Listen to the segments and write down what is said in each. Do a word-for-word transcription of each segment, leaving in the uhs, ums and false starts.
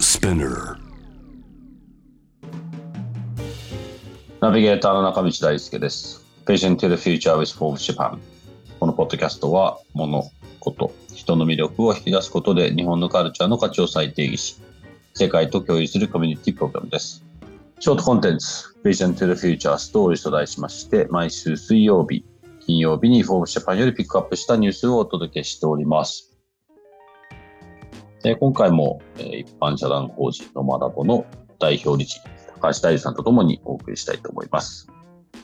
スピナーナビゲーターの中道大輔です。Vision to the Future with Forbes Japan。このポッドキャストは、物事、人の魅力を引き出すことで日本のカルチャーの価値を再定義し、世界と共有するコミュニティプログラムです。ショートコンテンツ、Vision to the Future Stories と題しまして、毎週水曜日、金曜日に Forbes Japan よりピックアップしたニュースをお届けしております。今回も一般社団法人のまラボの代表理事、高橋大樹さんとともにお送りしたいと思います。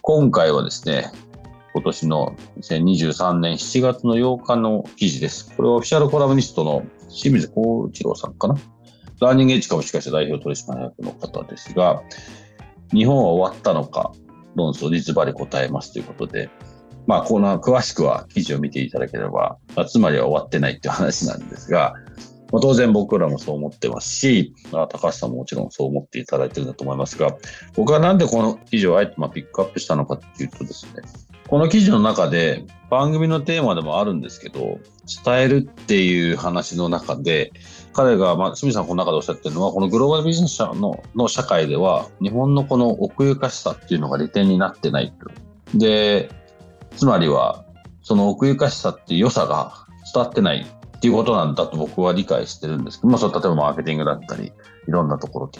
今回はですね、今年のにせんにじゅうさんねんしちがつのようかの記事です。これはオフィシャルコラムニストの清水幸一郎さんかな。ラーニングエッジ株式会社代表取締役の方ですが、日本は終わったのか論争にズバリ答えますということで、まあ、こんな詳しくは記事を見ていただければ、つまりは終わってないっていう話なんですが、当然僕らもそう思ってますし、高橋さんももちろんそう思っていただいているんだと思いますが、僕はなんでこの記事をあえてピックアップしたのかっていうとですね、この記事の中で番組のテーマでもあるんですけど、伝えるっていう話の中で、彼が、まあ、清水さんこの中でおっしゃってるのは、このグローバルビジネス社の、の社会では、日本のこの奥ゆかしさっていうのが利点になってないと。で、つまりは、その奥ゆかしさっていう良さが伝わってない。っていうことなんだと僕は理解してるんですけど、まあ、それ例えばマーケティングだったりいろんなところと、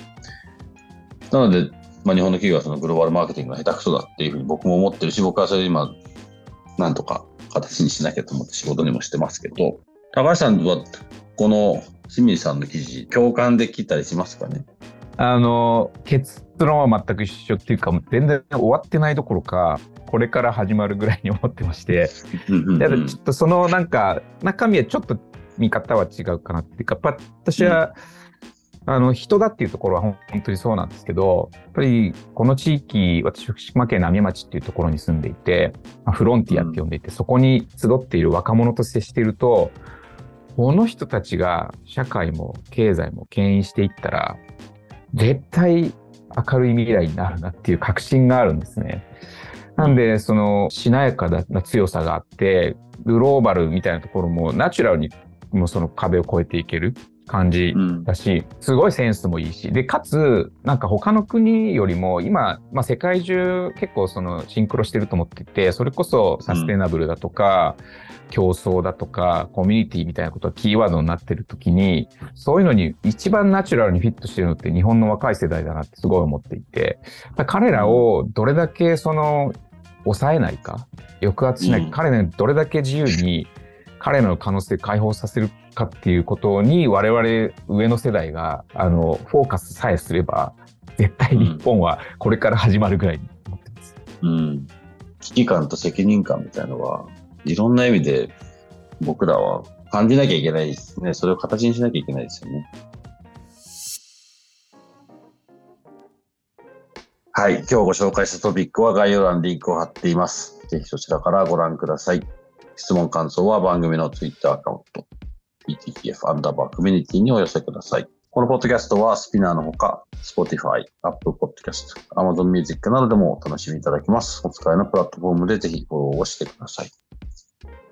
なので、まあ、日本の企業はそのグローバルマーケティングが下手くそだっていうふうに僕も思ってるし、僕はそれ今なんとか形にしなきゃと思って仕事にもしてますけど、高橋さんはこの清水さんの記事共感できたりしますかね？あの結論は全く一緒っていうか、全然終わってないどころかこれから始まるぐらいに思ってましてだからちょっとそのなんか中身はちょっと見方は違うかなっていうか、私は、うん、あの人だっていうところは本当にそうなんですけど、やっぱりこの地域、私福島県浪江町っていうところに住んでいて、フロンティアって呼んでいて、うん、そこに集っている若者と接していると、この人たちが社会も経済も牽引していったら絶対明るい未来になるなっていう確信があるんですね。なんでそのしなやかな強さがあって、グローバルみたいなところもナチュラルにもうその壁を越えていける感じだし、すごいセンスもいいし、でかつなんか他の国よりも今、まあ、世界中結構そのシンクロしてると思っていて、それこそサステナブルだとか、うん、競争だとかコミュニティみたいなことがキーワードになってる時に、そういうのに一番ナチュラルにフィットしてるのって日本の若い世代だなってすごい思っていて、彼らをどれだけその抑えないか、抑圧しないか、うん、彼らにどれだけ自由に彼らの可能性を解放させるかっていうことに、我々上の世代があのフォーカスさえすれば、絶対日本はこれから始まるぐらいに思ってます、うん、危機感と責任感みたいなのはいろんな意味で僕らは感じなきゃいけないですね。それを形にしなきゃいけないですよね。はい、今日ご紹介したトピックは概要欄にリンクを貼っています。ぜひそちらからご覧ください。質問感想は番組のツイッターアカウント ビーティーティーエフ アンダーバーコミュニティにお寄せください。このポッドキャストはスピナーのほか Spotify、Apple Podcast、Amazon Music などでもお楽しみいただけます。お使いのプラットフォームでぜひフォローをしてください。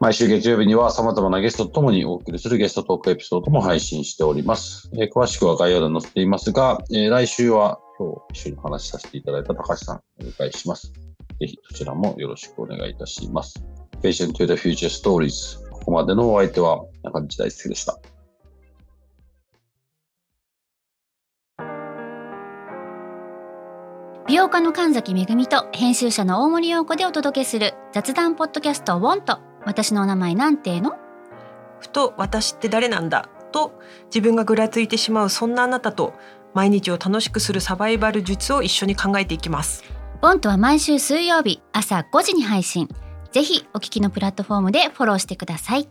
毎週月曜日には様々なゲストとともにお送りするゲストトークエピソードも配信しております。えー、詳しくは概要欄に載せていますが、えー、来週は今日一緒にお話しさせていただいた高橋さんをお迎えします。ぜひそちらもよろしくお願いいたします。Vision to the Future Stories。 ここまでのお相手は中道大輔でした。美容家の神崎めぐみと編集者の大森洋子でお届けする雑談ポッドキャストウォンと、私のお名前なんてのふと私って誰なんだと自分がぐらついてしまう、そんなあなたと毎日を楽しくするサバイバル術を一緒に考えていきます。ウォンとは毎週水曜日朝ごじに配信。ぜひお聞きのプラットフォームでフォローしてください。